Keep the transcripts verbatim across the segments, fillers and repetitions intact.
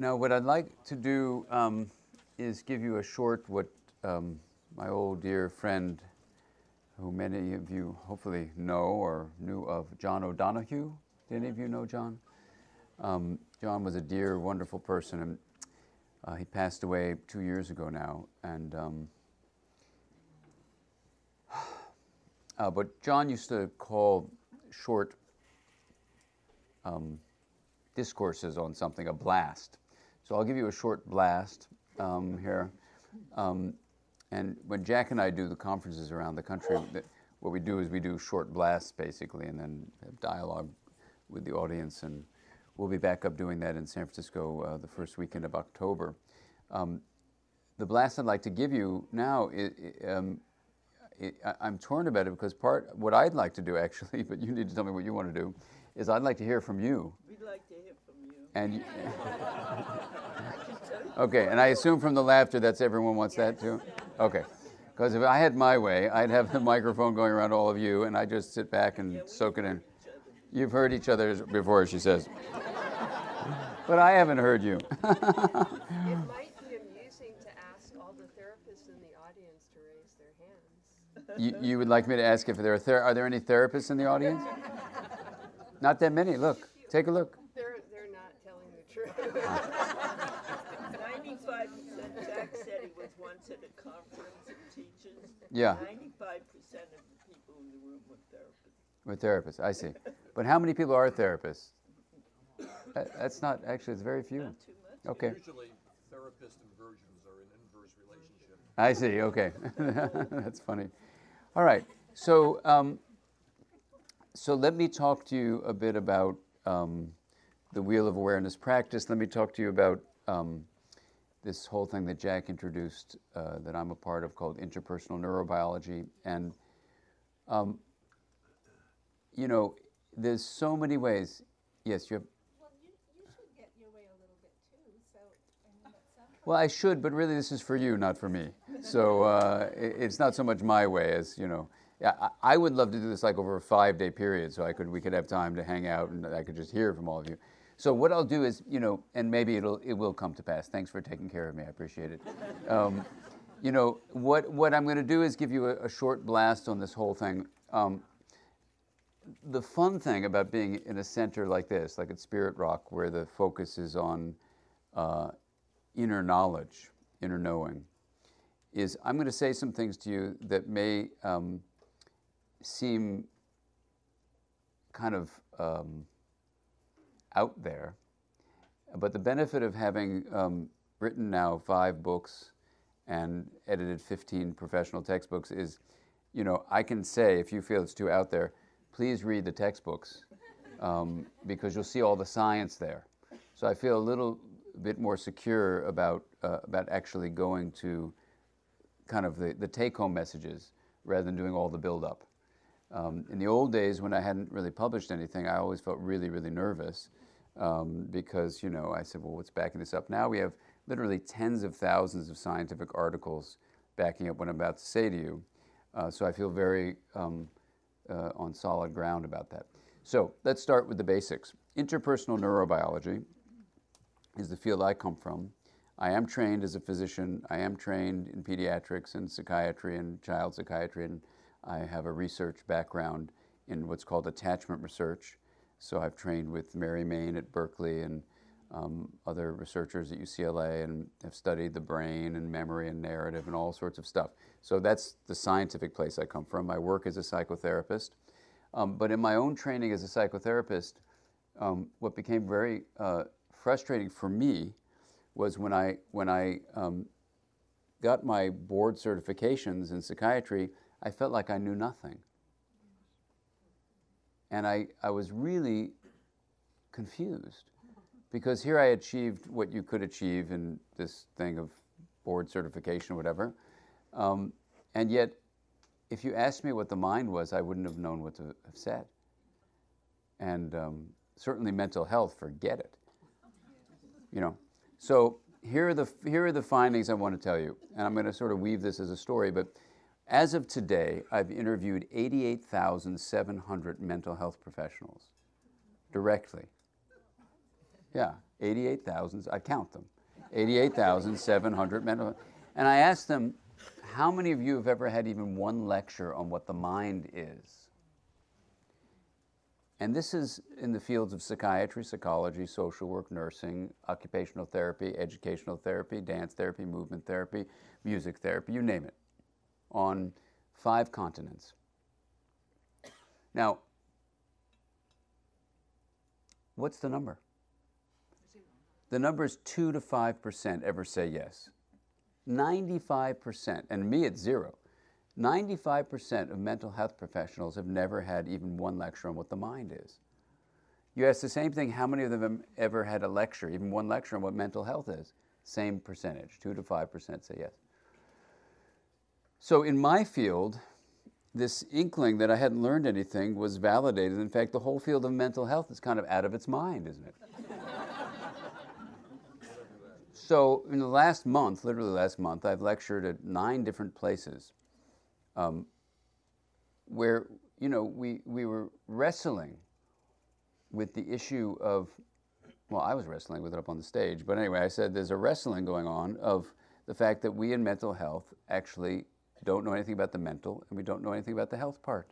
Now, what I'd like to do um, is give you a short, what um, my old dear friend, who many of you hopefully know or knew of, John O'Donohue. Did any of you know John? Um, John was a dear, wonderful person, and uh, he passed away two years ago now. And um, uh, but John used to call short um, discourses on something a blast. So I'll give you a short blast um, here. Um, And when Jack and I do the conferences around the country, what we do is we do short blasts, basically, and then have dialogue with the audience. And we'll be back up doing that in San Francisco uh, the first weekend of October. Um, the blast I'd like to give you now, it, it, um, it, I, I'm torn about it because part what I'd like to do, actually, but you need to tell me what you want to do, is I'd like to hear from you. We'd like to hear from you. And okay, and I assume from the laughter that's everyone wants yes. that, too? Okay, because if I had my way, I'd have the microphone going around all of you, and I just sit back and yeah, soak it in. You've heard each other before, she says. But I haven't heard you. It might be amusing to ask all the therapists in the audience to raise their hands. You, you would like me to ask if there are, ther- are there any therapists in the audience? Not that many. Look, take a look. They're, they're not telling the truth. ninety-five percent Jack said he was once at a conference of teachers. Yeah. ninety-five percent of the people in the room were therapists. Were therapists, I see. But how many people are therapists? That's not, actually, it's very few. Not too much. Okay. Usually therapists and virgins are in inverse relationship. I see, okay. That's funny. All right, so um, so let me talk to you a bit about um, the Wheel of Awareness practice. Let me talk to you about um, this whole thing that Jack introduced uh, that I'm a part of called Interpersonal Neurobiology. And, um, you know, there's so many ways. Yes, you have... Well, you, you should get your way a little bit, too. So, I mean, at some point... Well, I should, but really this is for you, not for me. So uh, it, it's not so much my way as, you know... I, I would love to do this like over a five-day period so I could we could have time to hang out and I could just hear from all of you. So what I'll do is, you know, and maybe it'll it will come to pass. Thanks for taking care of me. I appreciate it. Um, you know, what what I'm going to do is give you a, a short blast on this whole thing. Um, the fun thing about being in a center like this, like at Spirit Rock, where the focus is on uh, inner knowledge, inner knowing, is I'm going to say some things to you that may um, seem kind of... Um, out there, but the benefit of having um, written now five books and edited fifteen professional textbooks is, you know, I can say if you feel it's too out there, please read the textbooks um, because you'll see all the science there. So I feel a little bit more secure about uh, about actually going to kind of the, the take-home messages rather than doing all the build-up. Um, in the old days, when I hadn't really published anything, I always felt really, really nervous um, because, you know, I said, well, what's backing this up? Now we have literally tens of thousands of scientific articles backing up what I'm about to say to you. Uh, so I feel very um, uh, on solid ground about that. So let's start with the basics. Interpersonal neurobiology is the field I come from. I am trained as a physician. I am trained in pediatrics and psychiatry and child psychiatry, and I have a research background in what's called attachment research. So I've trained with Mary Main at Berkeley and um, other researchers at U C L A and have studied the brain and memory and narrative and all sorts of stuff. So that's the scientific place I come from. My work as a psychotherapist. Um, but in my own training as a psychotherapist, um, what became very uh, frustrating for me was when I, when I um, got my board certifications in psychiatry, I felt like I knew nothing. And I, I was really confused because here I achieved what you could achieve in this thing of board certification or whatever. Um, and yet, if you asked me what the mind was, I wouldn't have known what to have said. And um, certainly mental health, forget it. You know, so here are the, here are the findings I want to tell you. And I'm going to sort of weave this as a story, but as of today, I've interviewed eighty-eight thousand seven hundred mental health professionals directly. Yeah, eighty-eight thousand, I count them, eighty-eight thousand seven hundred mental. And I asked them, how many of you have ever had even one lecture on what the mind is? And this is in the fields of psychiatry, psychology, social work, nursing, occupational therapy, educational therapy, dance therapy, movement therapy, music therapy, you name it, on five continents. Now, what's the number? The number is two to five percent ever say yes. ninety-five percent, and me at zero, ninety-five percent of mental health professionals have never had even one lecture on what the mind is. You ask the same thing, how many of them ever had a lecture, even one lecture on what mental health is? Same percentage, two to five percent say yes. So in my field, this inkling that I hadn't learned anything was validated. In fact, the whole field of mental health is kind of out of its mind, isn't it? So in the last month, literally last month, I've lectured at nine different places um, where, you know, we, we were wrestling with the issue of, well, I was wrestling with it up on the stage, but anyway, I said there's a wrestling going on of the fact that we in mental health actually don't know anything about the mental and we don't know anything about the health part.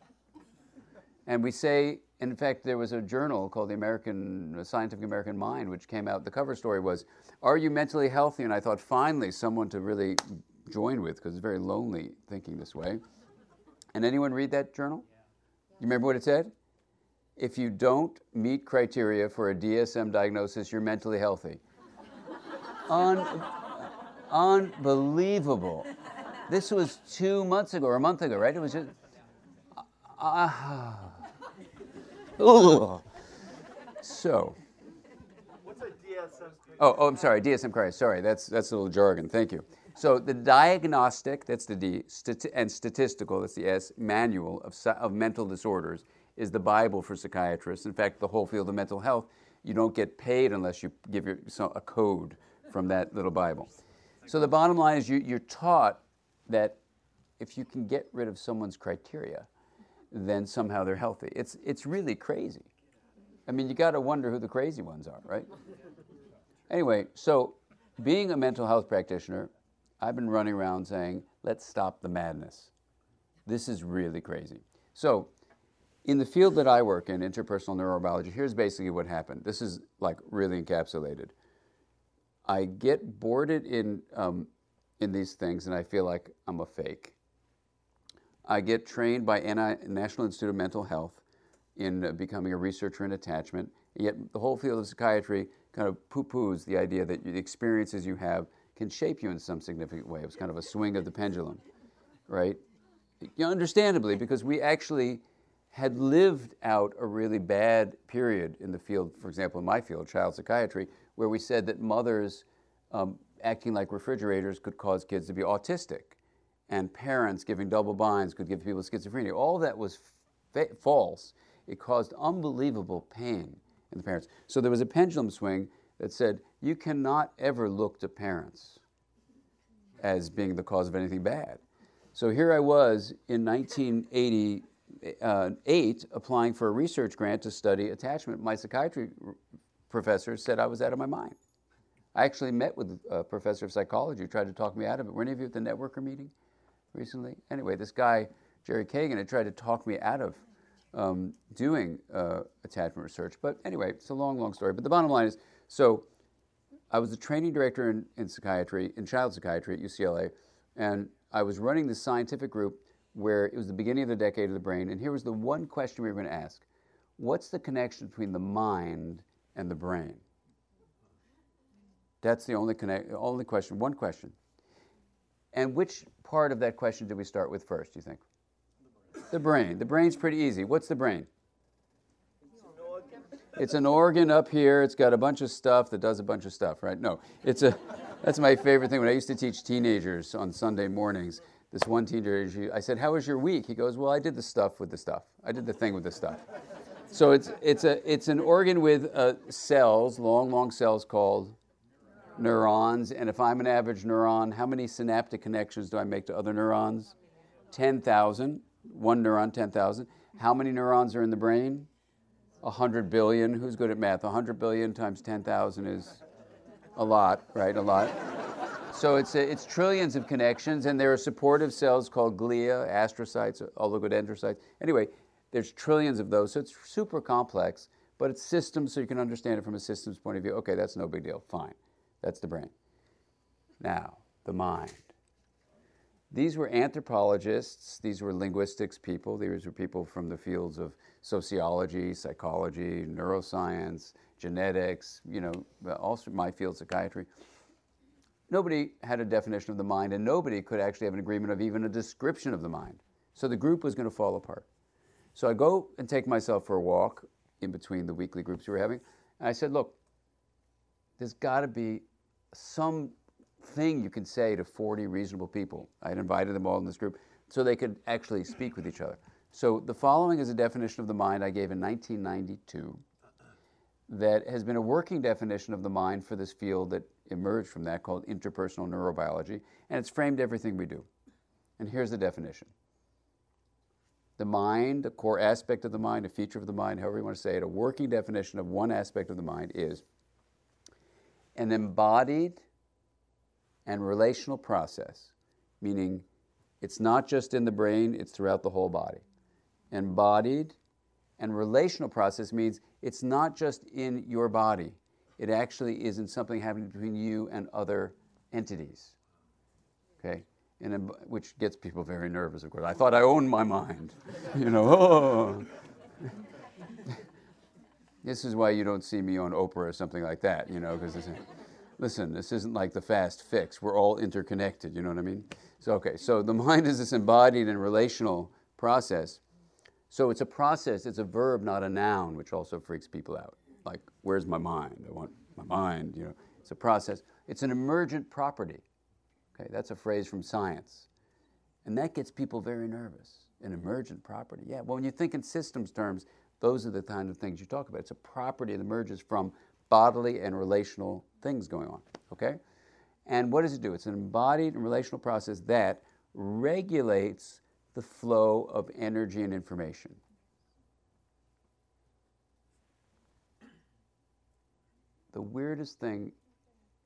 And we say, and in fact, there was a journal called the American Scientific American Mind, which came out, the cover story was, are you mentally healthy? And I thought, finally, someone to really join with, because it's very lonely thinking this way. And anyone read that journal? Yeah. You remember what it said? If you don't meet criteria for a D S M diagnosis, you're mentally healthy. Un- unbelievable. This was two months ago, or a month ago, right? It was just... Uh, Ooh. So. What's a D S M? Oh, oh, I'm sorry, D S M criteria. Sorry, that's that's a little jargon. Thank you. So the diagnostic, that's the D, stati- and statistical, that's the S, manual of of mental disorders is the Bible for psychiatrists. In fact, the whole field of mental health, you don't get paid unless you give your so, a code from that little Bible. So the bottom line is you you're taught that if you can get rid of someone's criteria, then somehow they're healthy. It's it's really crazy. I mean, you got to wonder who the crazy ones are, right? Anyway, so being a mental health practitioner, I've been running around saying, let's stop the madness. This is really crazy. So in the field that I work in, interpersonal neurobiology, here's basically what happened. This is like really encapsulated. I get boarded in um, in these things and I feel like I'm a fake. I get trained by National Institute of Mental Health in becoming a researcher in attachment, yet the whole field of psychiatry kind of poo-poos the idea that the experiences you have can shape you in some significant way. It was kind of a swing of the pendulum, right? You know, understandably, because we actually had lived out a really bad period in the field, for example, in my field, child psychiatry, where we said that mothers um, acting like refrigerators could cause kids to be autistic. And parents giving double binds could give people schizophrenia. All that was fa- false. It caused unbelievable pain in the parents. So there was a pendulum swing that said, you cannot ever look to parents as being the cause of anything bad. So here I was in nineteen eighty-eight applying for a research grant to study attachment. My psychiatry professor said I was out of my mind. I actually met with a professor of psychology who tried to talk me out of it. Were any of you at the networker meeting recently? Anyway, this guy, Jerry Kagan, had tried to talk me out of um, doing uh, attachment research. But anyway, it's a long, long story. But the bottom line is, so I was the training director in, in psychiatry, in child psychiatry at U C L A, and I was running this scientific group where it was the beginning of the decade of the brain, and here was the one question we were going to ask. What's the connection between the mind and the brain? That's the only connect, only question, one question. And which part of that question did we start with first, do you think? The brain. The brain. The brain's pretty easy. What's the brain? It's an organ. It's an organ up here. It's got a bunch of stuff that does a bunch of stuff, right? No. It's a. That's my favorite thing. When I used to teach teenagers on Sunday mornings, this one teenager, I said, how was your week? He goes, well, I did the stuff with the stuff. I did the thing with the stuff. So it's it's a it's an organ with uh, cells, long, long cells called... neurons, and if I'm an average neuron, how many synaptic connections do I make to other neurons? ten thousand. One neuron, ten thousand. How many neurons are in the brain? one hundred billion. Who's good at math? one hundred billion times ten thousand is a lot, right? A lot. So it's, a, it's trillions of connections, and there are supportive cells called glia, astrocytes, oligodendrocytes. Anyway, there's trillions of those, so it's super complex, but it's systems, so you can understand it from a systems point of view. Okay, that's no big deal. Fine. That's the brain. Now, the mind. These were anthropologists. These were linguistics people. These were people from the fields of sociology, psychology, neuroscience, genetics, you know, also my field, psychiatry. Nobody had a definition of the mind, and nobody could actually have an agreement of even a description of the mind. So the group was going to fall apart. So I go and take myself for a walk in between the weekly groups we were having, and I said, look, there's got to be some thing you can say to forty reasonable people. I had invited them all in this group so they could actually speak with each other. So the following is a definition of the mind I gave in nineteen ninety-two that has been a working definition of the mind for this field that emerged from that called interpersonal neurobiology, and it's framed everything we do. And here's the definition. The mind, a core aspect of the mind, a feature of the mind, however you want to say it, a working definition of one aspect of the mind is an embodied and relational process, meaning it's not just in the brain, it's throughout the whole body. Embodied and relational process means it's not just in your body. It actually is in something happening between you and other entities, okay? And which gets people very nervous, of course. I thought I owned my mind, you know. Oh. This is why you don't see me on Oprah or something like that, you know, because this is, listen, this isn't like the fast fix. We're all interconnected, you know what I mean? So, okay, so the mind is this embodied and relational process. So it's a process, it's a verb, not a noun, which also freaks people out. Like, where's my mind? I want my mind, you know. It's a process. It's an emergent property. Okay, that's a phrase from science. And that gets people very nervous. An emergent property. Yeah, well, when you think in systems terms, those are the kind of things you talk about. It's a property that emerges from bodily and relational things going on, okay? And what does it do? It's an embodied and relational process that regulates the flow of energy and information. The weirdest thing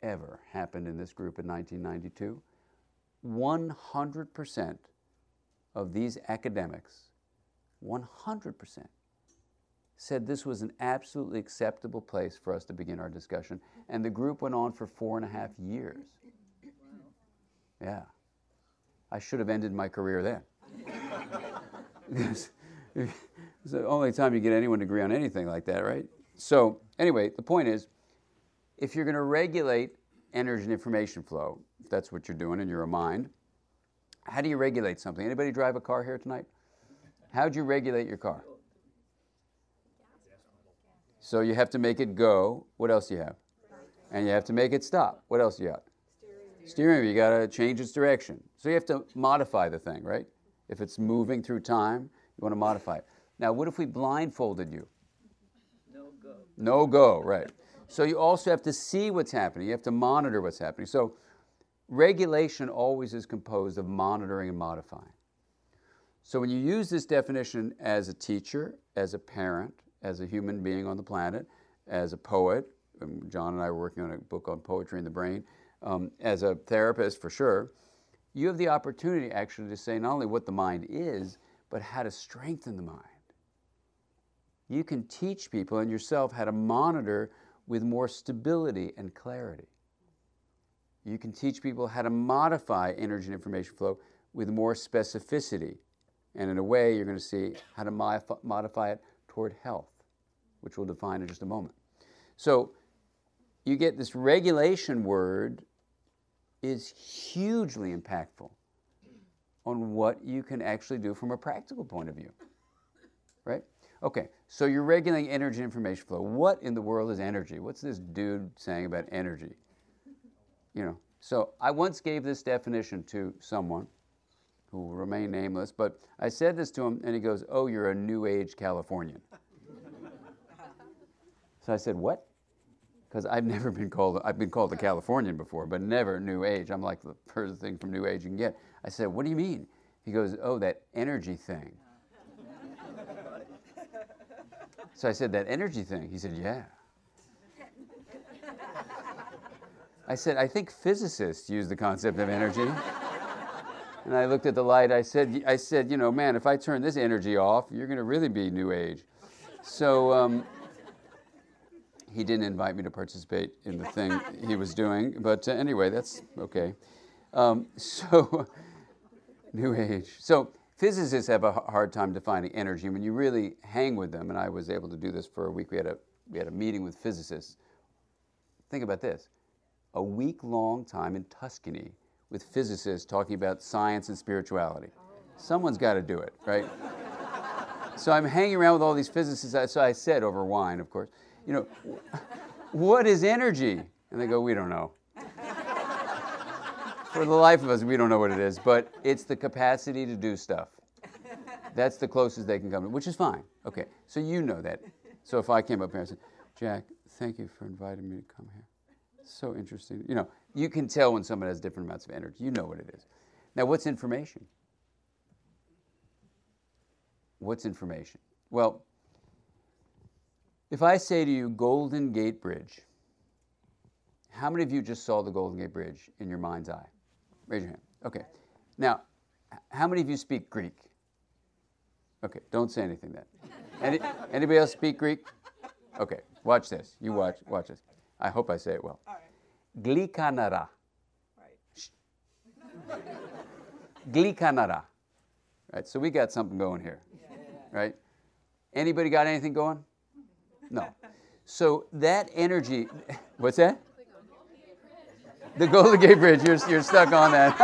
ever happened in this group in nineteen ninety-two. one hundred percent of these academics, one hundred percent, said this was an absolutely acceptable place for us to begin our discussion. And the group went on for four and a half years. Yeah. I should have ended my career then. It's the only time you get anyone to agree on anything like that, right? So anyway, the point is, if you're going to regulate energy and information flow, if that's what you're doing in your mind, how do you regulate something? Anybody drive a car here tonight? How'd you regulate your car? So you have to make it go. What else do you have? And you have to make it stop. What else do you have? Steering. Steering. You got to change its direction. So you have to modify the thing, right? If it's moving through time, you want to modify it. Now, what if we blindfolded you? No go. No go, right. So you also have to see what's happening. You have to monitor what's happening. So regulation always is composed of monitoring and modifying. So when you use this definition as a teacher, as a parent, as a human being on the planet, as a poet, John and I were working on a book on poetry in the brain, um, as a therapist for sure, you have the opportunity actually to say not only what the mind is, but how to strengthen the mind. You can teach people and yourself how to monitor with more stability and clarity. You can teach people how to modify energy and information flow with more specificity. And in a way, you're going to see how to modif- modify it toward health, which we'll define in just a moment. So you get this regulation word is hugely impactful on what you can actually do from a practical point of view, right? Okay, so you're regulating energy and information flow. What in the world is energy? What's this dude saying about energy? You know, so I once gave this definition to someone who will remain nameless, but I said this to him, and he goes, oh, you're a New Age Californian. So I said, what? Because I've never been called, I've been called a Californian before, but never New Age. I'm like the first thing from New Age you can get. I said, what do you mean? He goes, oh, that energy thing. So I said, that energy thing. He said, yeah. I said, I think physicists use the concept of energy. And I looked at the light. I said, I said, you know, man, if I turn this energy off, you're going to really be New Age. So um, he didn't invite me to participate in the thing he was doing. But uh, anyway, that's okay. Um, so New Age. So physicists have a hard time defining energy when you really hang with them. And I was able to do this for a week. We had a we had a meeting with physicists. Think about this. A week-long time in Tuscany with physicists talking about science and spirituality. Someone's got to do it, right? So I'm hanging around with all these physicists. So I said over wine, of course, you know, what is energy? And they go, we don't know. For the life of us, we don't know what it is, but it's the capacity to do stuff. That's the closest they can come to, which is fine. Okay, so you know that. So if I came up here and said, Jack, thank you for inviting me to come here. So interesting. You know, you can tell when someone has different amounts of energy. You know what it is. Now, what's information? What's information? Well, if I say to you, Golden Gate Bridge, how many of you just saw the Golden Gate Bridge in your mind's eye? Raise your hand. Okay. Now, how many of you speak Greek? Okay, don't say anything then. Any, anybody else speak Greek? Okay, watch this. You watch, watch this. I hope I say it well. All right. Glyka Nera. Right. Glyka Nera. Right. So we got something going here. Yeah. Right? Anybody got anything going? No. So that energy, what's that? The Golden Gate Bridge. You're you're stuck on that.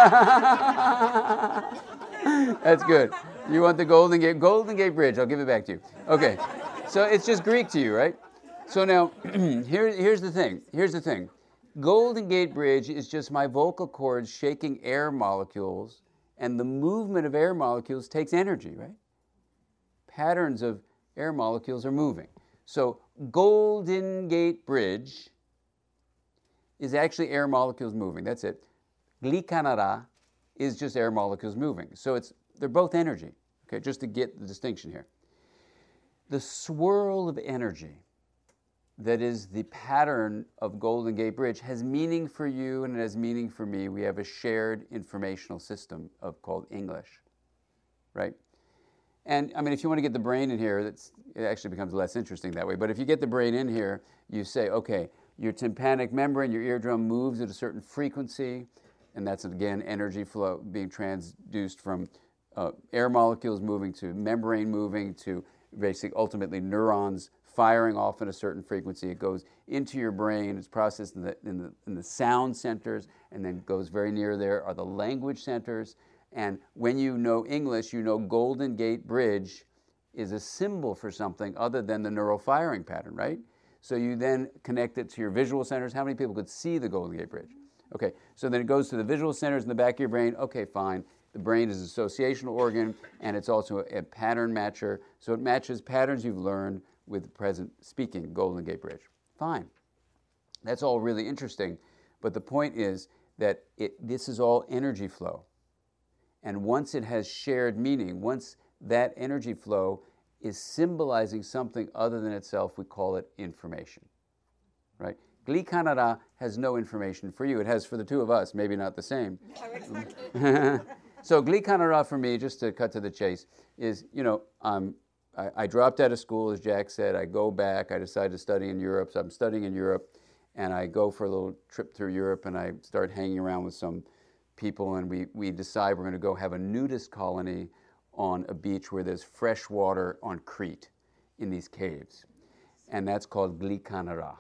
That's good. You want the Golden Gate Golden Gate Bridge. I'll give it back to you. Okay. So it's just Greek to you, right? So now, here, here's the thing, here's the thing. Golden Gate Bridge is just my vocal cords shaking air molecules, and the movement of air molecules takes energy, right? Patterns of air molecules are moving. So Golden Gate Bridge is actually air molecules moving, that's it. Glyka Nera is just air molecules moving. So it's they're both energy, okay, just to get the distinction here. The swirl of energy that is the pattern of Golden Gate Bridge has meaning for you and it has meaning for me. We have a shared informational system of called English, right? And I mean, if you want to get the brain in here, that's, it actually becomes less interesting that way. But if you get the brain in here, you say, okay, your tympanic membrane, your eardrum moves at a certain frequency, and that's, again, energy flow being transduced from uh, air molecules moving to membrane moving to basically ultimately neurons firing off at a certain frequency. It goes into your brain, it's processed in the, in the, in the sound centers, and then goes very near there are the language centers. And when you know English, you know Golden Gate Bridge is a symbol for something other than the neural firing pattern, right? So you then connect it to your visual centers. How many people could see the Golden Gate Bridge? Okay, so then it goes to the visual centers in the back of your brain. Okay, fine. The brain is an associational organ, and it's also a, a pattern matcher. So it matches patterns you've learned with the present speaking, Golden Gate Bridge. Fine. That's all really interesting, but the point is that it, this is all energy flow. And once it has shared meaning, once that energy flow is symbolizing something other than itself, we call it information, right? Glyka Nera has no information for you. It has for the two of us, maybe not the same. So Glyka Nera for me, just to cut to the chase, is, you know, um, I dropped out of school, as Jack said. I go back. I decide to study in Europe. So I'm studying in Europe, and I go for a little trip through Europe, and I start hanging around with some people, and we, we decide we're going to go have a nudist colony on a beach where there's fresh water on Crete in these caves, and that's called Glyka Nera.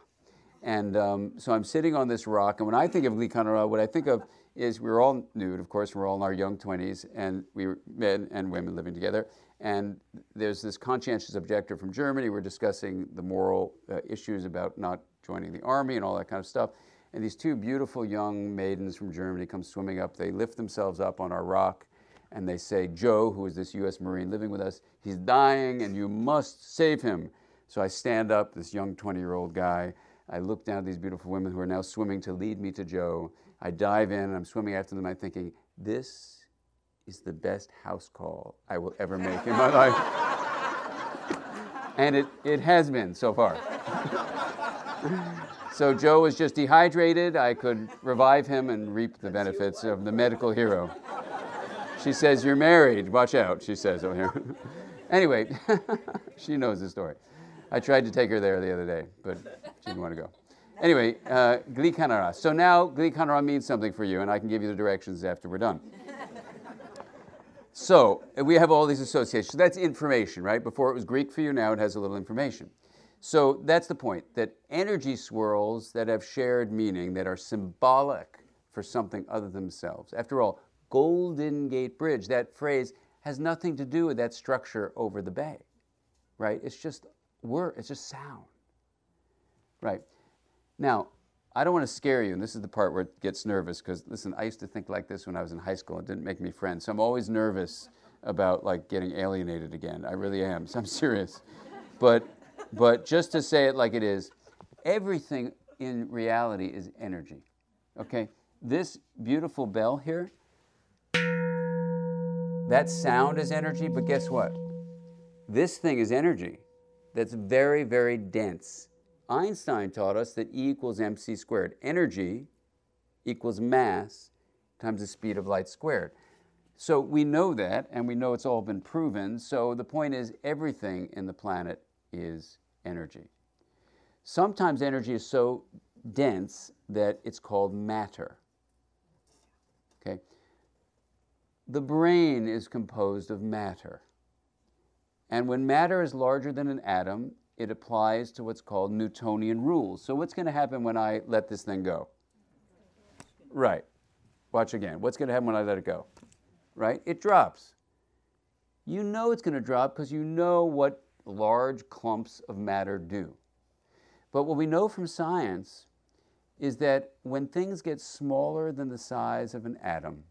And um, so I'm sitting on this rock, and when I think of Glyka Nera, what I think of is we're all nude, of course. We're all in our young twenties, and we were men and women living together. And there's this conscientious objector from Germany. We're discussing the moral uh, issues about not joining the army and all that kind of stuff. And these two beautiful young maidens from Germany come swimming up. They lift themselves up on our rock, and they say, Joe, who is this U S Marine living with us, he's dying, and you must save him. So I stand up, this young twenty-year-old guy. I look down at these beautiful women who are now swimming to lead me to Joe. I dive in, and I'm swimming after them. I'm thinking, this is the best house call I will ever make in my life. And it, it has been so far. So Joe was just dehydrated. I could revive him and reap the benefits of the medical hero. She says, "You're married. Watch out," she says over here. Anyway, she knows the story. I tried to take her there the other day, but she didn't want to go. Anyway, uh, Glyka Nera. So now Glyka Nera means something for you, and I can give you the directions after we're done. So we have all these associations. So that's information, right? Before it was Greek for you, now it has a little information. So that's the point, that energy swirls that have shared meaning, that are symbolic for something other than themselves. After all, Golden Gate Bridge, that phrase, has nothing to do with that structure over the bay, right? It's just word, it's just sound, right? Now, I don't want to scare you, and this is the part where it gets nervous, because, listen, I used to think like this when I was in high school. It didn't make me friends, so I'm always nervous about, like, getting alienated again. I really am, so I'm serious. But, but just to say it like it is, everything in reality is energy, okay? This beautiful bell here, that sound is energy, but guess what? This thing is energy that's very, very dense. Einstein taught us that E equals mc squared. Energy equals mass times the speed of light squared. So we know that, and we know it's all been proven. So the point is, everything in the planet is energy. Sometimes energy is so dense that it's called matter. Okay? The brain is composed of matter. And when matter is larger than an atom, it applies to what's called Newtonian rules. So what's going to happen when I let this thing go? Right. Watch again. What's going to happen when I let it go? Right? It drops. You know it's going to drop because you know what large clumps of matter do. But what we know from science is that when things get smaller than the size of an atom,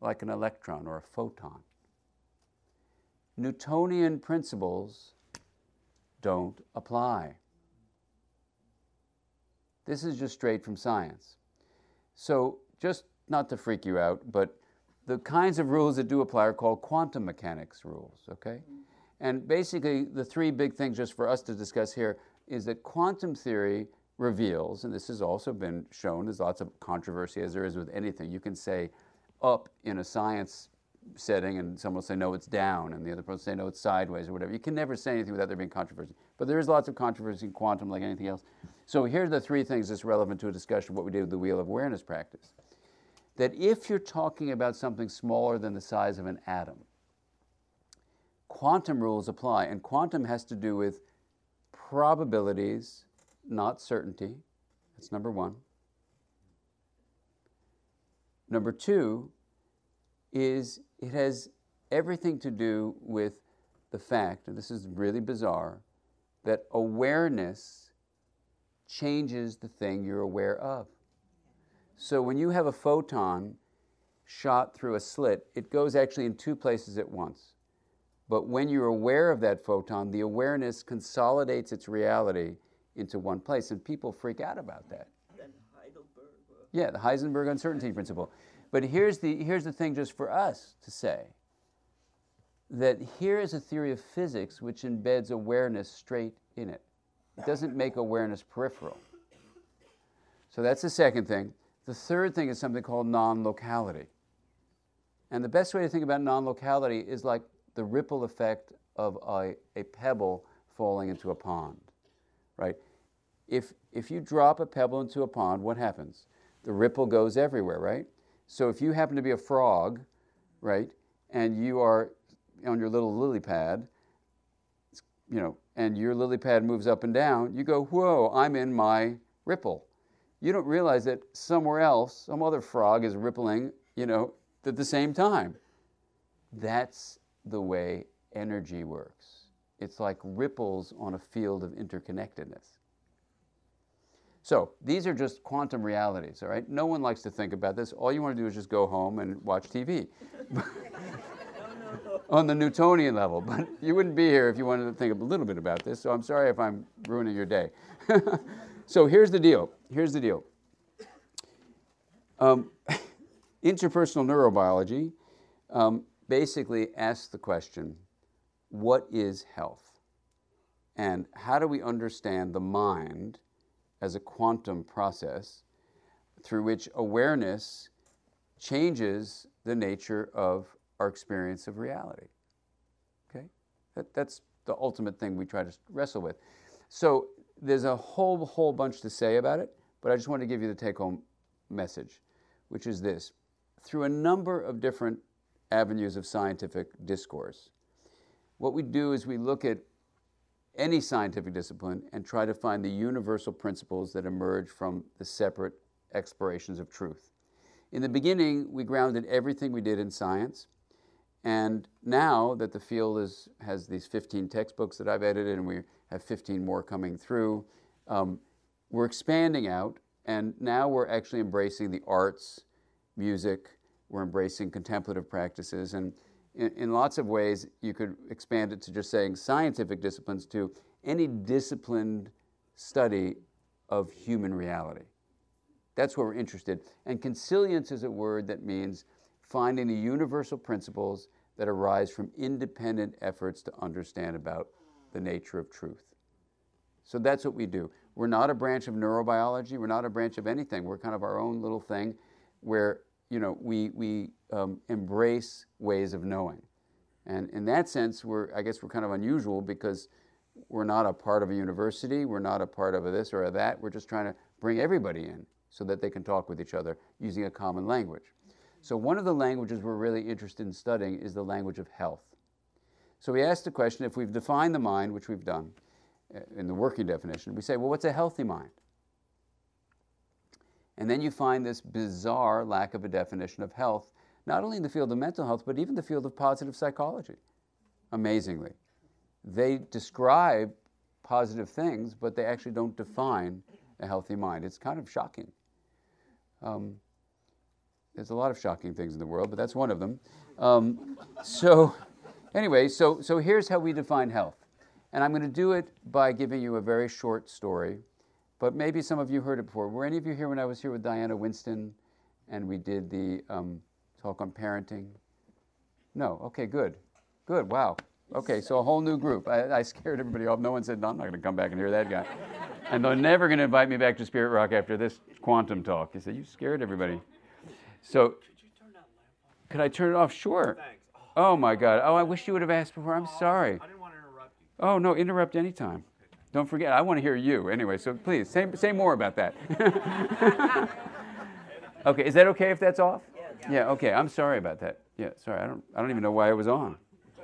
like an electron or a photon, Newtonian principles don't apply. This is just straight from science. So just not to freak you out, but the kinds of rules that do apply are called quantum mechanics rules, okay? And basically the three big things just for us to discuss here is that quantum theory reveals, and this has also been shown, there's lots of controversy as there is with anything. You can say up in a science setting, and someone will say, no, it's down, and the other person will say, no, it's sideways, or whatever. You can never say anything without there being controversy. But there is lots of controversy in quantum, like anything else. So here are the three things that's relevant to a discussion of what we did with the Wheel of Awareness practice. That if you're talking about something smaller than the size of an atom, quantum rules apply, and quantum has to do with probabilities, not certainty. That's number one. Number two is it has everything to do with the fact, and this is really bizarre, that awareness changes the thing you're aware of. So when you have a photon shot through a slit, it goes actually in two places at once. But when you're aware of that photon, the awareness consolidates its reality into one place, and people freak out about that. Yeah, the Heisenberg uncertainty principle. But here's the, here's the thing just for us to say, that here is a theory of physics which embeds awareness straight in it. It doesn't make awareness peripheral. So that's the second thing. The third thing is something called non-locality. And the best way to think about non-locality is like the ripple effect of a, a pebble falling into a pond, right? If, if you drop a pebble into a pond, what happens? The ripple goes everywhere, right? So if you happen to be a frog, right, and you are on your little lily pad, you know, and your lily pad moves up and down, you go, whoa, I'm in my ripple. You don't realize that somewhere else, some other frog is rippling, you know, at the same time. That's the way energy works. It's like ripples on a field of interconnectedness. So these are just quantum realities, all right? No one likes to think about this. All you want to do is just go home and watch T V no, no, no. on the Newtonian level. But you wouldn't be here if you wanted to think a little bit about this, so I'm sorry if I'm ruining your day. So here's the deal. Here's the deal. Um, interpersonal neurobiology um, basically asks the question, what is health? And how do we understand the mind as a quantum process through which awareness changes the nature of our experience of reality? Okay, that, that's the ultimate thing we try to wrestle with. So there's a whole, whole bunch to say about it, but I just want to give you the take-home message, which is this. Through a number of different avenues of scientific discourse, what we do is we look at any scientific discipline and try to find the universal principles that emerge from the separate explorations of truth. In the beginning, we grounded everything we did in science, and now that the field is, has these fifteen textbooks that I've edited, and we have fifteen more coming through, um, we're expanding out, and now we're actually embracing the arts, music, we're embracing contemplative practices, and in, in lots of ways, you could expand it to just saying scientific disciplines to any disciplined study of human reality. That's what we're interested in. And consilience is a word that means finding the universal principles that arise from independent efforts to understand about the nature of truth. So that's what we do. We're not a branch of neurobiology. We're not a branch of anything. We're kind of our own little thing where, you know, we, we um, embrace ways of knowing. And in that sense, we're, I guess we're kind of unusual because we're not a part of a university. We're not a part of a this or a that. We're just trying to bring everybody in so that they can talk with each other using a common language. So one of the languages we're really interested in studying is the language of health. So we asked the question, if we've defined the mind, which we've done in the working definition, we say, well, what's a healthy mind? And then you find this bizarre lack of a definition of health, not only in the field of mental health, but even the field of positive psychology, amazingly. They describe positive things, but they actually don't define a healthy mind. It's kind of shocking. Um, there's a lot of shocking things in the world, but that's one of them. Um, so anyway, so, so here's how we define health. And I'm going to do it by giving you a very short story, but maybe some of you heard it before. Were any of you here when I was here with Diana Winston and we did the um, talk on parenting? No? Okay, good. Good, wow. Okay, so a whole new group. I, I scared everybody off. No one said, no, I'm not going to come back and hear that guy. And they're never going to invite me back to Spirit Rock after this quantum talk. He said, you scared everybody. So, could you turn that lamp off? Could I turn it off? Sure. Thanks. Oh, oh, my God. Oh, I wish you would have asked before. I'm oh, sorry. I didn't want to interrupt you. Oh, no, interrupt anytime. Don't forget, I want to hear you anyway, so please, say, say more about that. Okay, is that okay if that's off? Yeah, yeah, okay, I'm sorry about that. Yeah, sorry, I don't I don't even know why it was on.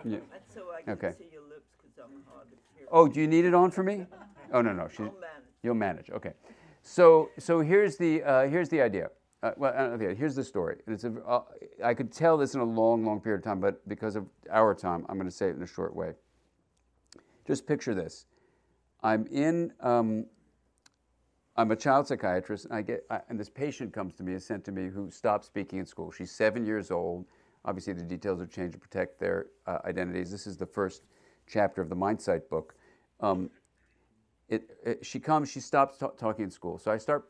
Yeah. That's so I can okay. see your lips because I'm hard to hear. Oh, do you need it on for me? Oh, no, no. She, I'll manage. You'll manage. Okay. So so here's the, uh, here's the idea. Uh, well, I don't know, here's the story. And it's a, uh, I could tell this in a long, long period of time, but because of our time, I'm going to say it in a short way. Just picture this. I'm in, um, I'm a child psychiatrist, and, I get, I, and this patient comes to me, is sent to me, who stopped speaking in school. She's seven years old. Obviously, the details have changed to protect their uh, identities. This is the first chapter of the Mindsight book. Um, It, it, she comes, she stops t- talking in school. So I start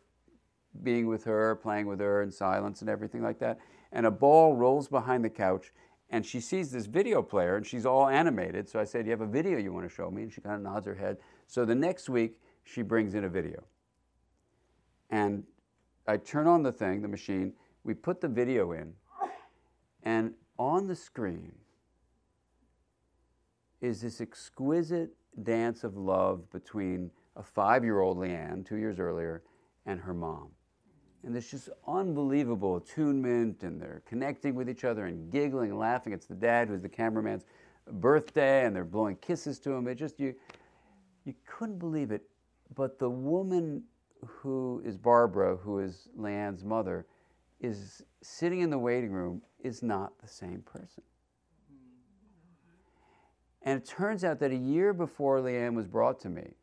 being with her, playing with her in silence and everything like that. And a ball rolls behind the couch, and she sees this video player, and she's all animated. So I say, do you have a video you want to show me? And she kind of nods her head. So the next week, she brings in a video. And I turn on the thing, the machine. We put the video in, and on the screen is this exquisite dance of love between a five-year-old Leanne, two years earlier, and her mom. And there's just unbelievable attunement, and they're connecting with each other and giggling and laughing. It's the dad who's the cameraman's birthday, and they're blowing kisses to him. It just, you, you couldn't believe it. But the woman who is Barbara, who is Leanne's mother, is sitting in the waiting room, is not the same person. And it turns out that a year before Leanne was brought to me,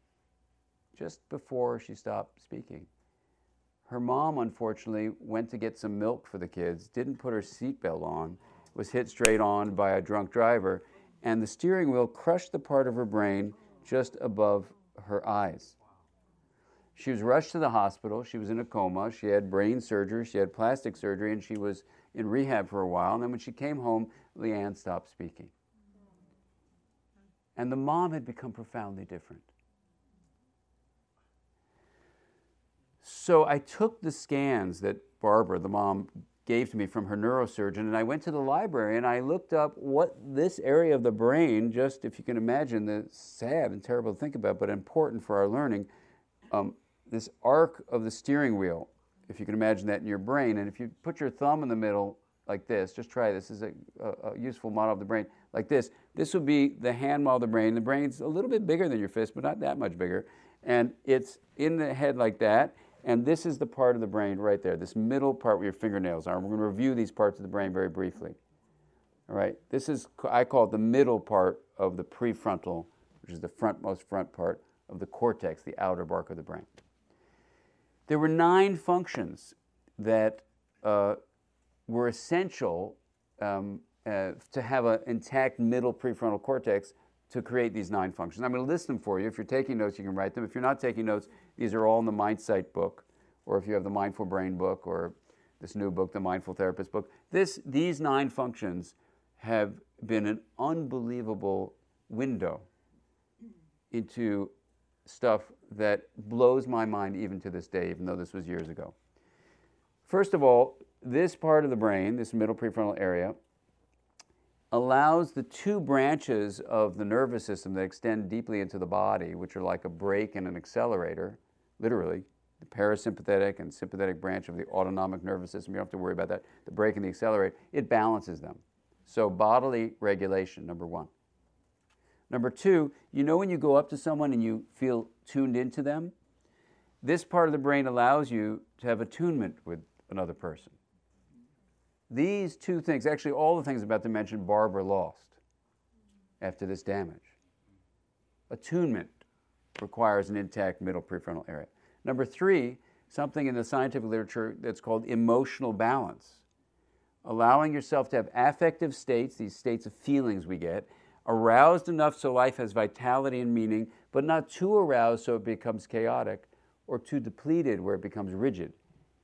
just before she stopped speaking, her mom, unfortunately, went to get some milk for the kids, didn't put her seatbelt on, was hit straight on by a drunk driver, and the steering wheel crushed the part of her brain just above her eyes. She was rushed to the hospital. She was in a coma. She had brain surgery. She had plastic surgery, and she was in rehab for a while. And then when she came home, Leanne stopped speaking. And the mom had become profoundly different. So I took the scans that Barbara, the mom, gave to me from her neurosurgeon, and I went to the library and I looked up what this area of the brain, just if you can imagine, the sad and terrible to think about, but important for our learning, um, this arc of the steering wheel, if you can imagine that in your brain. And if you put your thumb in the middle like this, just try this, this is a, a, a useful model of the brain, like this. This would be the hand model of the brain. The brain's a little bit bigger than your fist, but not that much bigger. And it's in the head like that. And this is the part of the brain right there, this middle part where your fingernails are. We're going to review these parts of the brain very briefly. All right, this is, I call it the middle part of the prefrontal, which is the frontmost front part of the cortex, the outer bark of the brain. There were nine functions that uh, were essential um, uh, to have an intact middle prefrontal cortex to create these nine functions. I'm going to list them for you. If you're taking notes, you can write them. If you're not taking notes, these are all in the Mindsight book, or if you have the Mindful Brain book, or this new book, the Mindful Therapist book. This, these nine functions have been an unbelievable window into stuff that blows my mind even to this day, even though this was years ago. First of all, this part of the brain, this middle prefrontal area, allows the two branches of the nervous system that extend deeply into the body, which are like a brake and an accelerator, literally, the parasympathetic and sympathetic branch of the autonomic nervous system. You don't have to worry about that. The brake and the accelerator, it balances them. So bodily regulation, number one. Number two, you know when you go up to someone and you feel tuned into them? This part of the brain allows you to have attunement with another person. These two things, actually all the things I'm about to mention, Barbara lost after this damage. Attunement requires an intact middle prefrontal area. Number three, something in the scientific literature that's called emotional balance. Allowing yourself to have affective states, these states of feelings we get, aroused enough so life has vitality and meaning, but not too aroused so it becomes chaotic, or too depleted where it becomes rigid.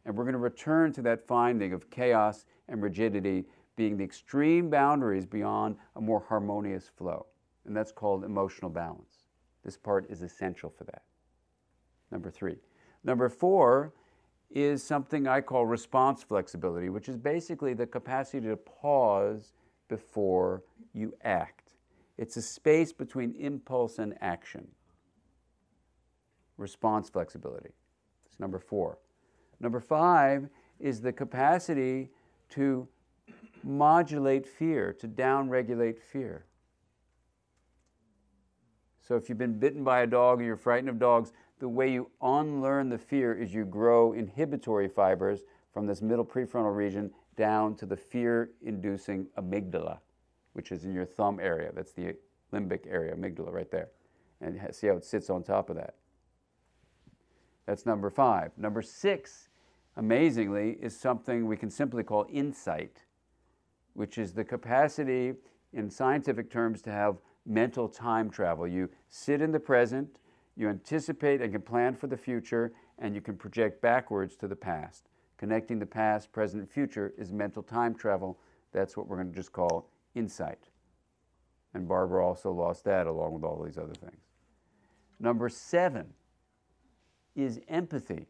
And we're going to return to that finding of chaos and rigidity being the extreme boundaries beyond a more harmonious flow. And that's called emotional balance. This part is essential for that. Number three. Number four is something I call response flexibility, which is basically the capacity to pause before you act. It's a space between impulse and action. Response flexibility. That's number four. Number five is the capacity to modulate fear, to down-regulate fear. So if you've been bitten by a dog or you're frightened of dogs, the way you unlearn the fear is you grow inhibitory fibers from this middle prefrontal region down to the fear-inducing amygdala, which is in your thumb area. That's the limbic area, amygdala right there. And see how it sits on top of that. That's number five. Number six, amazingly, is something we can simply call insight, which is the capacity, in scientific terms, to have mental time travel. You sit in the present, you anticipate and can plan for the future, and you can project backwards to the past. Connecting the past, present, and future is mental time travel. That's what we're going to just call insight. And Barbara also lost that along with all these other things. Number seven is empathy.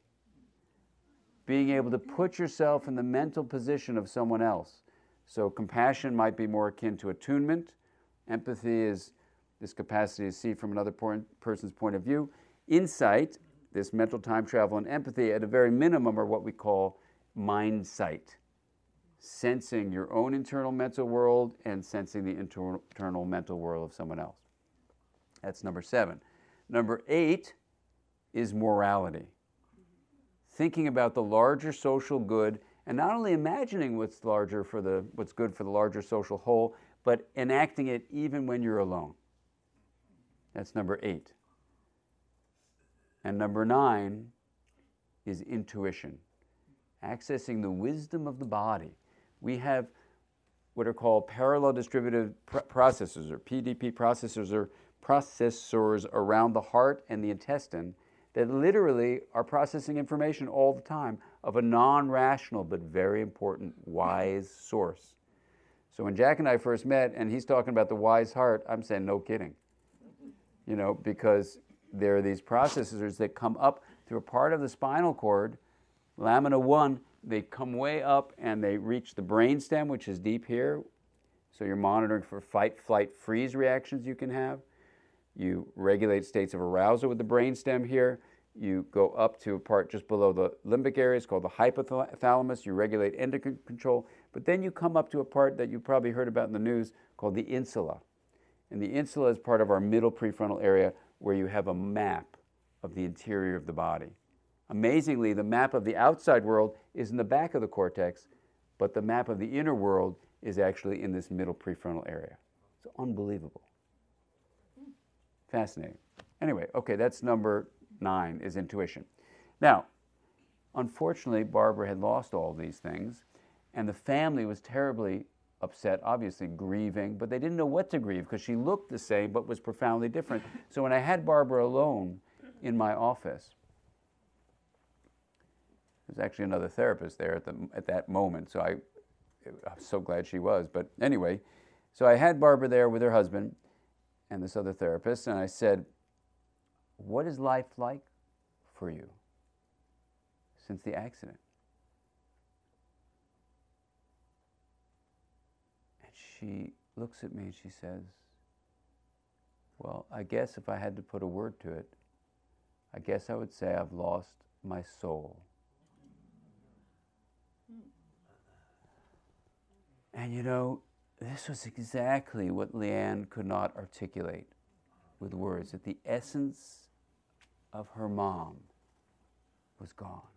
Being able to put yourself in the mental position of someone else. So compassion might be more akin to attunement. Empathy is this capacity to see from another point, person's point of view. Insight, this mental time travel, and empathy at a very minimum are what we call mindsight. Sensing your own internal mental world and sensing the inter- internal mental world of someone else. That's number seven. Number eight is morality. Thinking about the larger social good, and not only imagining what's larger for the what's good for the larger social whole, but enacting it even when you're alone. That's number eight. And number nine is intuition, accessing the wisdom of the body. We have what are called parallel distributed pr- processors, or P D P processors, or processors around the heart and the intestine, that literally are processing information all the time of a non-rational but very important wise source. So when Jack and I first met and he's talking about the wise heart, I'm saying no kidding. You know, because there are these processors that come up through a part of the spinal cord, lamina one, they come way up and they reach the brainstem, which is deep here. So you're monitoring for fight, flight, freeze reactions you can have. You regulate states of arousal with the brainstem here. You go up to a part just below the limbic area. It's called the hypothalamus. You regulate endocrine control. But then you come up to a part that you probably heard about in the news called the insula. And the insula is part of our middle prefrontal area where you have a map of the interior of the body. Amazingly, the map of the outside world is in the back of the cortex, but the map of the inner world is actually in this middle prefrontal area. It's unbelievable. Fascinating. Anyway, okay, that's number nine is intuition. Now, unfortunately, Barbara had lost all these things, and the family was terribly upset, obviously grieving, but they didn't know what to grieve because she looked the same but was profoundly different. So when I had Barbara alone in my office, there's actually another therapist there at the at that moment, so I, I'm so glad she was. But anyway, so I had Barbara there with her husband and this other therapist, and I said, "What is life like for you since the accident?" And she looks at me and she says, "Well, I guess if I had to put a word to it, I guess I would say I've lost my soul." And you know, this was exactly what Leanne could not articulate with words, that the essence of her mom was gone.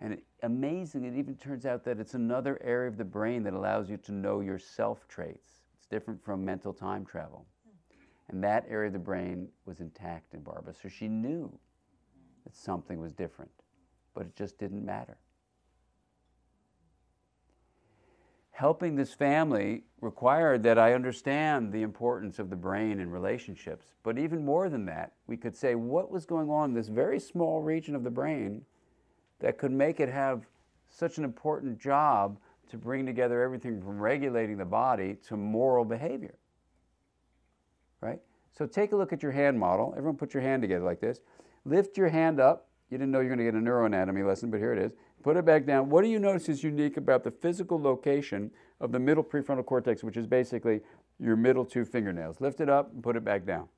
And it, amazingly, it even turns out that it's another area of the brain that allows you to know your self traits. It's different from mental time travel. And that area of the brain was intact in Barbara, so she knew that something was different, but it just didn't matter. Helping this family required that I understand the importance of the brain in relationships. But even more than that, we could say what was going on in this very small region of the brain that could make it have such an important job to bring together everything from regulating the body to moral behavior, right? So take a look at your hand model. Everyone put your hand together like this. Lift your hand up. You didn't know you were going to get a neuroanatomy lesson, but here it is. Put it back down. What do you notice is unique about the physical location of the middle prefrontal cortex, which is basically your middle two fingernails? Lift it up and put it back down.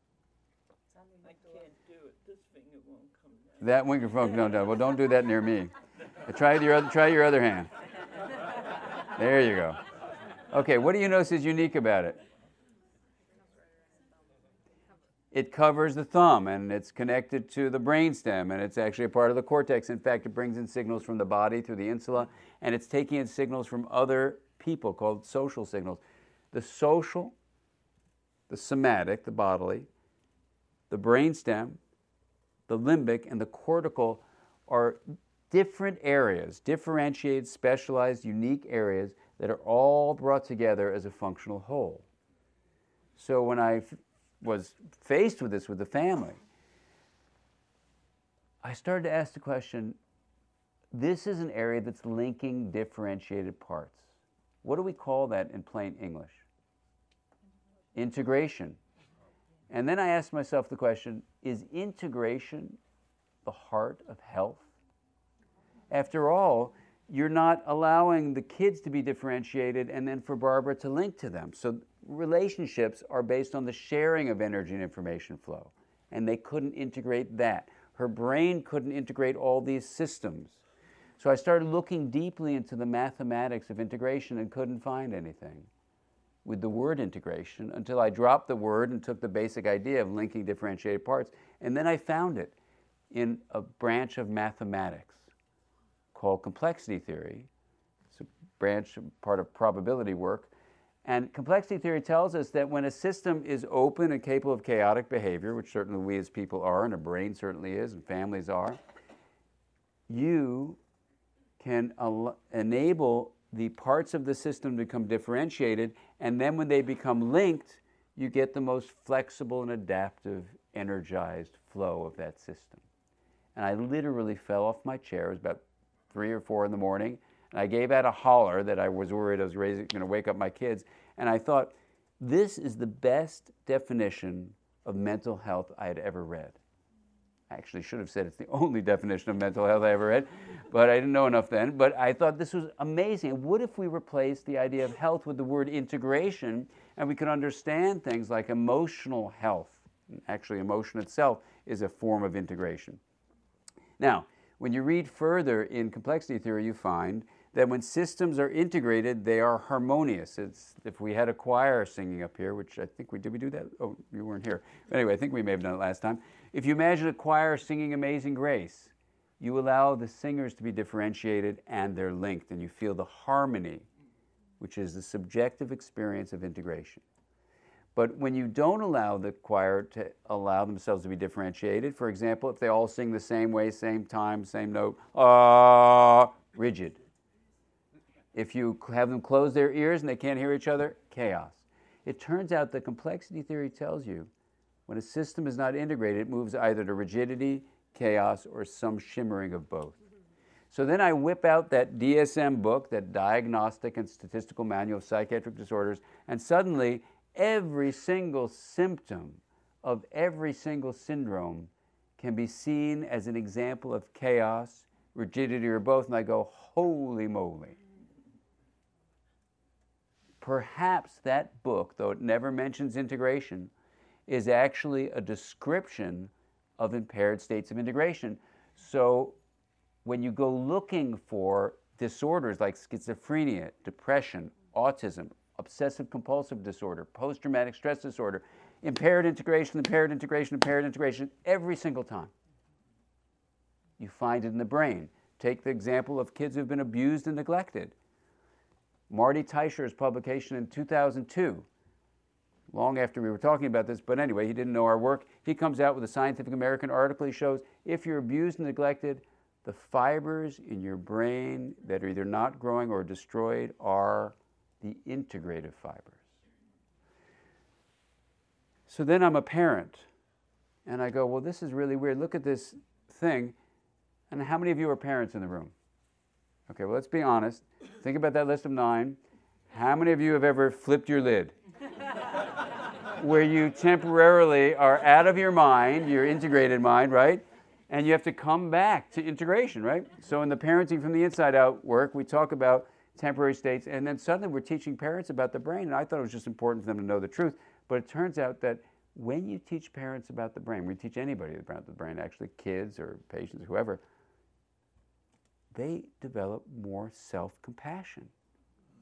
I can't do it. This finger won't come down. That finger won't come down. Well, don't do that near me. Try your other, try your other hand. There you go. Okay, what do you notice is unique about it? It covers the thumb, and it's connected to the brainstem, and it's actually a part of the cortex. In fact, it brings in signals from the body through the insula, and it's taking in signals from other people called social signals. The social, the somatic, the bodily, the brainstem, the limbic, and the cortical are different areas, differentiated, specialized, unique areas that are all brought together as a functional whole. So when I was faced with this with the family, I started to ask the question, this is an area that's linking differentiated parts. What do we call that in plain English? Integration. And then I asked myself the question, is integration the heart of health? After all, you're not allowing the kids to be differentiated and then for Barbara to link to them. So relationships are based on the sharing of energy and information flow, and they couldn't integrate that. Her brain couldn't integrate all these systems. So I started looking deeply into the mathematics of integration and couldn't find anything with the word integration until I dropped the word and took the basic idea of linking differentiated parts, and then I found it in a branch of mathematics called complexity theory. It's a branch, part of probability work. And complexity theory tells us that when a system is open and capable of chaotic behavior, which certainly we as people are, and a brain certainly is, and families are, you can al- enable the parts of the system to become differentiated, and then when they become linked, you get the most flexible and adaptive, energized flow of that system. And I literally fell off my chair. It was about three or four in the morning. I gave out a holler that I was worried I was raising, going to wake up my kids. And I thought, this is the best definition of mental health I had ever read. I actually should have said it's the only definition of mental health I ever read, but I didn't know enough then. But I thought this was amazing. What if we replaced the idea of health with the word integration, and we could understand things like emotional health? Actually, emotion itself is a form of integration. Now, when you read further in complexity theory, you find that when systems are integrated, they are harmonious. It's, if we had a choir singing up here, which I think we did we do that? Oh, you weren't here. But anyway, I think we may have done it last time. If you imagine a choir singing Amazing Grace, you allow the singers to be differentiated and they're linked, and you feel the harmony, which is the subjective experience of integration. But when you don't allow the choir to allow themselves to be differentiated, for example, if they all sing the same way, same time, same note, ah, uh, rigid. If you have them close their ears and they can't hear each other, chaos. It turns out that complexity theory tells you when a system is not integrated, it moves either to rigidity, chaos, or some shimmering of both. So then I whip out that D S M book, that Diagnostic and Statistical Manual of Psychiatric Disorders, and suddenly every single symptom of every single syndrome can be seen as an example of chaos, rigidity, or both, and I go, holy moly. Perhaps that book, though it never mentions integration, is actually a description of impaired states of integration. So when you go looking for disorders like schizophrenia, depression, autism, obsessive compulsive disorder, post-traumatic stress disorder, impaired integration, impaired integration, impaired integration, every single time. You find it in the brain. Take the example of kids who've been abused and neglected. Marty Teicher's publication in two thousand two, long after we were talking about this, but anyway, he didn't know our work. He comes out with a Scientific American article. He shows if you're abused and neglected, the fibers in your brain that are either not growing or destroyed are the integrative fibers. So then I'm a parent, and I go, well, this is really weird. Look at this thing. And how many of you are parents in the room? Okay, well, let's be honest. Think about that list of nine. How many of you have ever flipped your lid? Where you temporarily are out of your mind, your integrated mind, right? And you have to come back to integration, right? So in the Parenting from the Inside Out work, we talk about temporary states, and then suddenly we're teaching parents about the brain, and I thought it was just important for them to know the truth. But it turns out that when you teach parents about the brain, we teach anybody about the brain, actually kids or patients, whoever, they develop more self-compassion.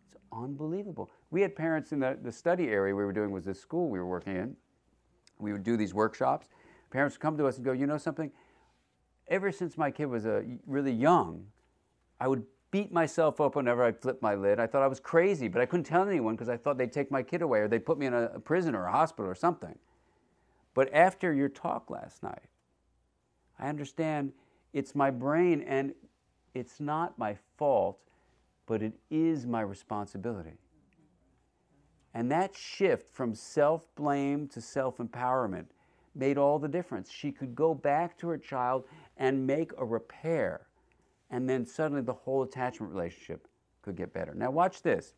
It's unbelievable. We had parents in the, the study area we were doing was this school we were working in. We would do these workshops. Parents would come to us and go, you know something? Ever since my kid was uh, really young, I would beat myself up whenever I flipped my lid. I thought I was crazy, but I couldn't tell anyone because I thought they'd take my kid away or they'd put me in a, a prison or a hospital or something. But after your talk last night, I understand it's my brain and it's not my fault, but it is my responsibility. And that shift from self-blame to self-empowerment made all the difference. She could go back to her child and make a repair, and then suddenly the whole attachment relationship could get better. Now watch this,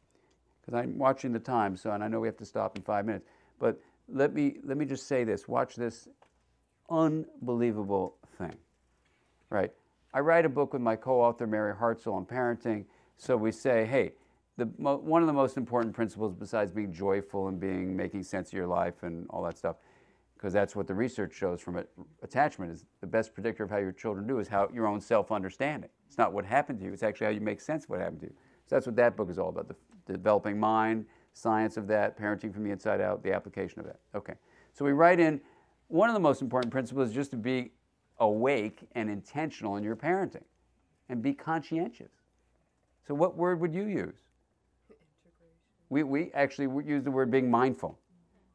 because I'm watching the time, so and I know we have to stop in five minutes, but let me, let me just say this. Watch this unbelievable thing, right? I write a book with my co-author, Mary Hartzell, on parenting. So we say, hey, the, mo- one of the most important principles besides being joyful and being making sense of your life and all that stuff, because that's what the research shows from it, attachment is the best predictor of how your children do is how your own self-understanding. It's not what happened to you. It's actually how you make sense of what happened to you. So that's what that book is all about, the, the developing mind, science of that, parenting from the inside out, the application of that. Okay. So we write in, one of the most important principles is just to be awake and intentional in your parenting and be conscientious. So what word would you use? We we actually use the word being mindful.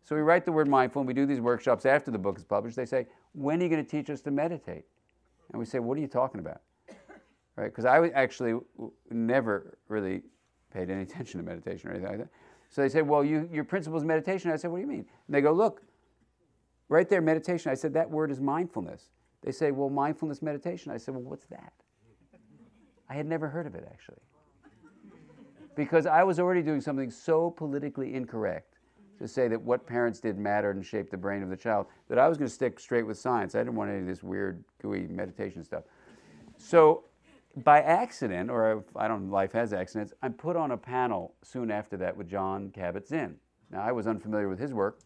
So we write the word mindful and we do these workshops after the book is published. They say, when are you going to teach us to meditate? And we say, what are you talking about? Right? Because I actually never really paid any attention to meditation or anything like that. So they say, well, you, your principle is meditation. I said, what do you mean? And they go, look, right there, meditation. I said, that word is mindfulness. They say, well, mindfulness meditation. I said, well, what's that? I had never heard of it, actually. Because I was already doing something so politically incorrect, to say that what parents did mattered and shaped the brain of the child, that I was going to stick straight with science. I didn't want any of this weird, gooey meditation stuff. So by accident, or I don't know, life has accidents, I'm put on a panel soon after that with Jon Kabat-Zinn. Now, I was unfamiliar with his work,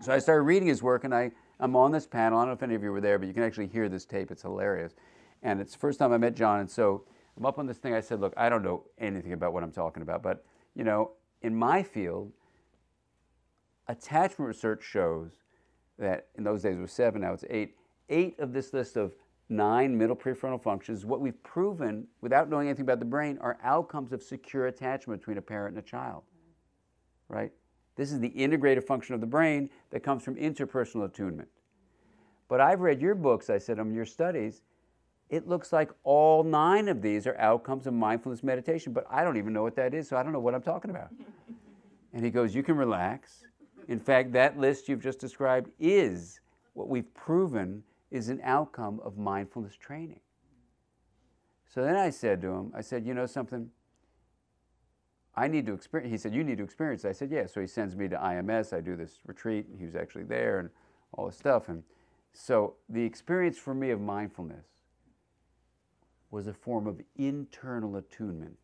so I started reading his work, and I, I'm on this panel. I don't know if any of you were there, but you can actually hear this tape. It's hilarious. And it's the first time I met Jon, and so I'm up on this thing. I said, look, I don't know anything about what I'm talking about, but, you know, in my field, attachment research shows that in those days it was seven, now it's eight. Eight of this list of nine middle prefrontal functions, what we've proven, without knowing anything about the brain, are outcomes of secure attachment between a parent and a child, right? This is the integrative function of the brain that comes from interpersonal attunement. But I've read your books, I said, on your studies. It looks like all nine of these are outcomes of mindfulness meditation, but I don't even know what that is, so I don't know what I'm talking about. And he goes, you can relax. In fact, that list you've just described is what we've proven is an outcome of mindfulness training. So then I said to him, I said, you know something? I need to experience. He said, you need to experience it. I said, yeah. So he sends me to I M S. I do this retreat. He was actually there and all this stuff. And so the experience for me of mindfulness was a form of internal attunement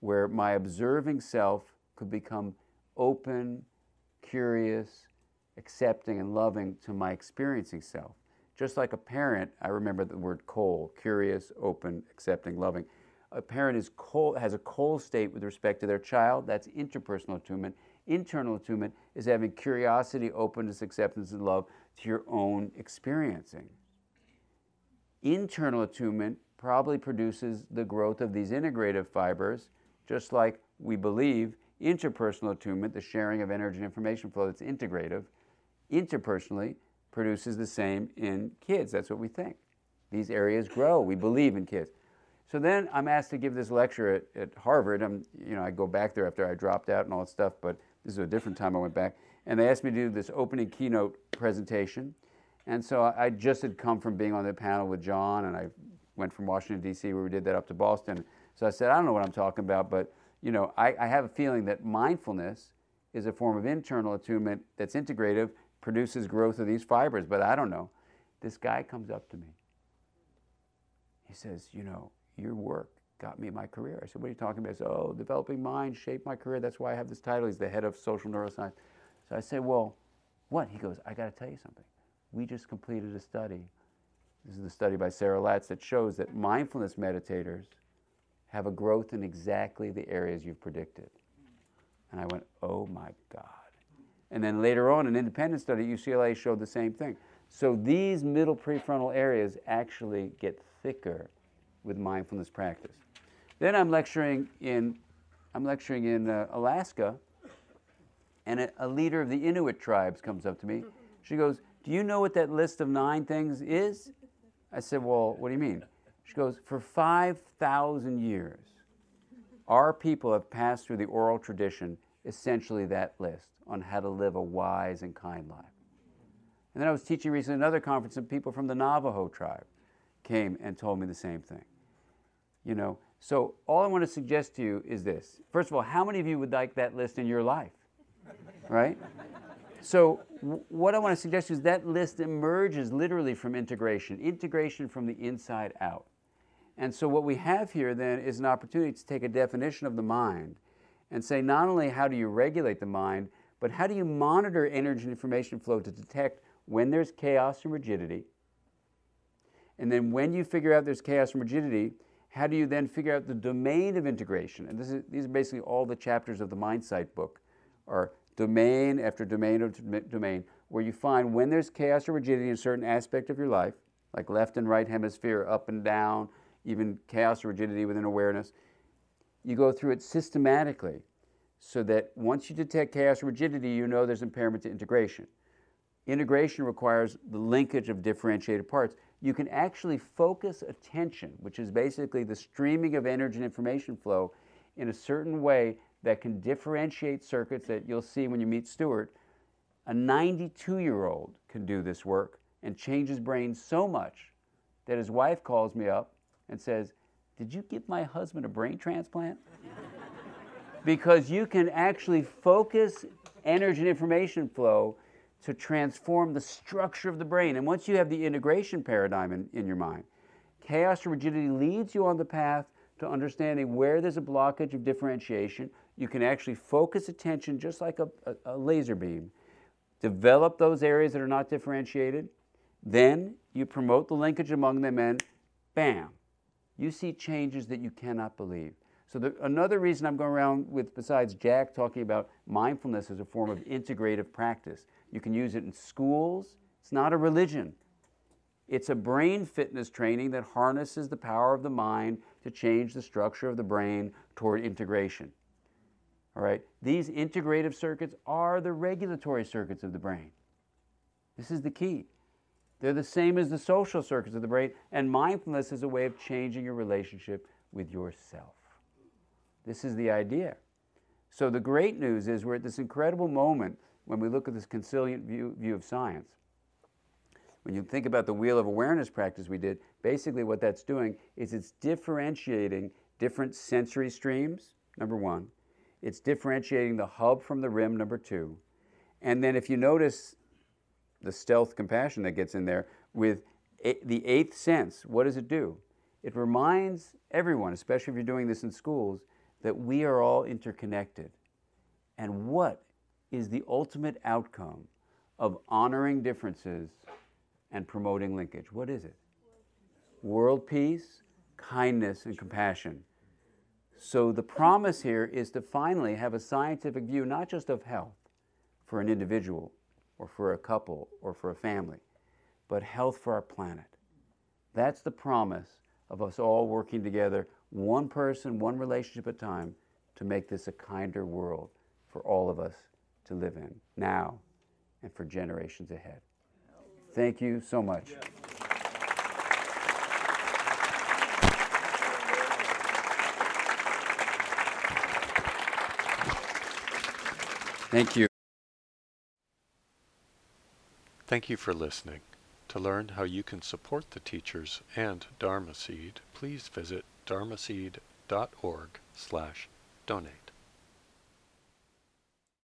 where my observing self could become open, curious, accepting, and loving to my experiencing self. Just like a parent, I remember the word cold, curious, open, accepting, loving. A parent is cold, has a cold state with respect to their child. That's interpersonal attunement. Internal attunement is having curiosity, openness, acceptance, and love to your own experiencing. Internal attunement probably produces the growth of these integrative fibers, just like we believe interpersonal attunement, the sharing of energy and information flow that's integrative, interpersonally produces the same in kids. That's what we think. These areas grow. We believe in kids. So then I'm asked to give this lecture at, at Harvard. I'm, you know, I go back there after I dropped out and all that stuff, but this is a different time I went back. And they asked me to do this opening keynote presentation. And so I, I just had come from being on the panel with John, and I went from Washington, D C, where we did that, up to Boston. So I said, I don't know what I'm talking about, but you know, I, I have a feeling that mindfulness is a form of internal attunement that's integrative, produces growth of these fibers, but I don't know. This guy comes up to me. He says, you know, your work got me my career. I said, what are you talking about? He said, oh, developing mind shaped my career. That's why I have this title. He's the head of social neuroscience. So I said, well, what? He goes, I got to tell you something. We just completed a study. This is the study by Sarah Latz that shows that mindfulness meditators have a growth in exactly the areas you've predicted. And I went, oh my God. And then later on, an independent study at U C L A showed the same thing. So these middle prefrontal areas actually get thicker with mindfulness practice. Then I'm lecturing in, I'm lecturing in uh, Alaska, and a, a leader of the Inuit tribes comes up to me. She goes, do you know what that list of nine things is? I said, well, what do you mean? She goes, for five thousand years, our people have passed through the oral tradition essentially that list on how to live a wise and kind life. And then I was teaching recently at another conference, and people from the Navajo tribe came and told me the same thing. You know, so all I want to suggest to you is this. First of all, how many of you would like that list in your life, right? So what I want to suggest is that list emerges literally from integration, integration from the inside out. And so what we have here then is an opportunity to take a definition of the mind and say not only how do you regulate the mind, but how do you monitor energy and information flow to detect when there's chaos and rigidity? And then when you figure out there's chaos and rigidity, how do you then figure out the domain of integration? And this is, these are basically all the chapters of the Mindsight book are domain after domain after domain, where you find when there's chaos or rigidity in a certain aspect of your life, like left and right hemisphere, up and down, even chaos or rigidity within awareness, you go through it systematically so that once you detect chaos or rigidity, you know there's impairment to integration. Integration requires the linkage of differentiated parts. You can actually focus attention, which is basically the streaming of energy and information flow, in a certain way that can differentiate circuits that you'll see when you meet Stuart. A ninety-two-year-old can do this work and change his brain so much that his wife calls me up and says, did you give my husband a brain transplant? Because you can actually focus energy and information flow to transform the structure of the brain. And once you have the integration paradigm in, in your mind, chaos or rigidity leads you on the path to understanding where there's a blockage of differentiation. You can actually focus attention just like a, a, a laser beam. Develop those areas that are not differentiated. Then you promote the linkage among them and bam, you see changes that you cannot believe. So the, another reason I'm going around with, besides Jack talking about mindfulness as a form of integrative practice, you can use it in schools. It's not a religion. It's a brain fitness training that harnesses the power of the mind to change the structure of the brain toward integration. All right? These integrative circuits are the regulatory circuits of the brain. This is the key. They're the same as the social circuits of the brain, and mindfulness is a way of changing your relationship with yourself. This is the idea. So the great news is we're at this incredible moment when we look at this consilient view, view of science. When you think about the Wheel of Awareness practice we did, basically what that's doing is it's differentiating different sensory streams, number one. It's differentiating the hub from the rim, number two. And then if you notice the stealth compassion that gets in there with the eighth sense, what does it do? It reminds everyone, especially if you're doing this in schools, that we are all interconnected. And what is the ultimate outcome of honoring differences and promoting linkage? What is it? World peace, kindness, and compassion. So the promise here is to finally have a scientific view, not just of health for an individual or for a couple or for a family, but health for our planet. That's the promise of us all working together, one person, one relationship at a time, to make this a kinder world for all of us to live in now and for generations ahead. Thank you so much. Yeah. Thank you. Thank you for listening. To learn how you can support the teachers and Dharma Seed, please visit dharmaseed dot org slash donate.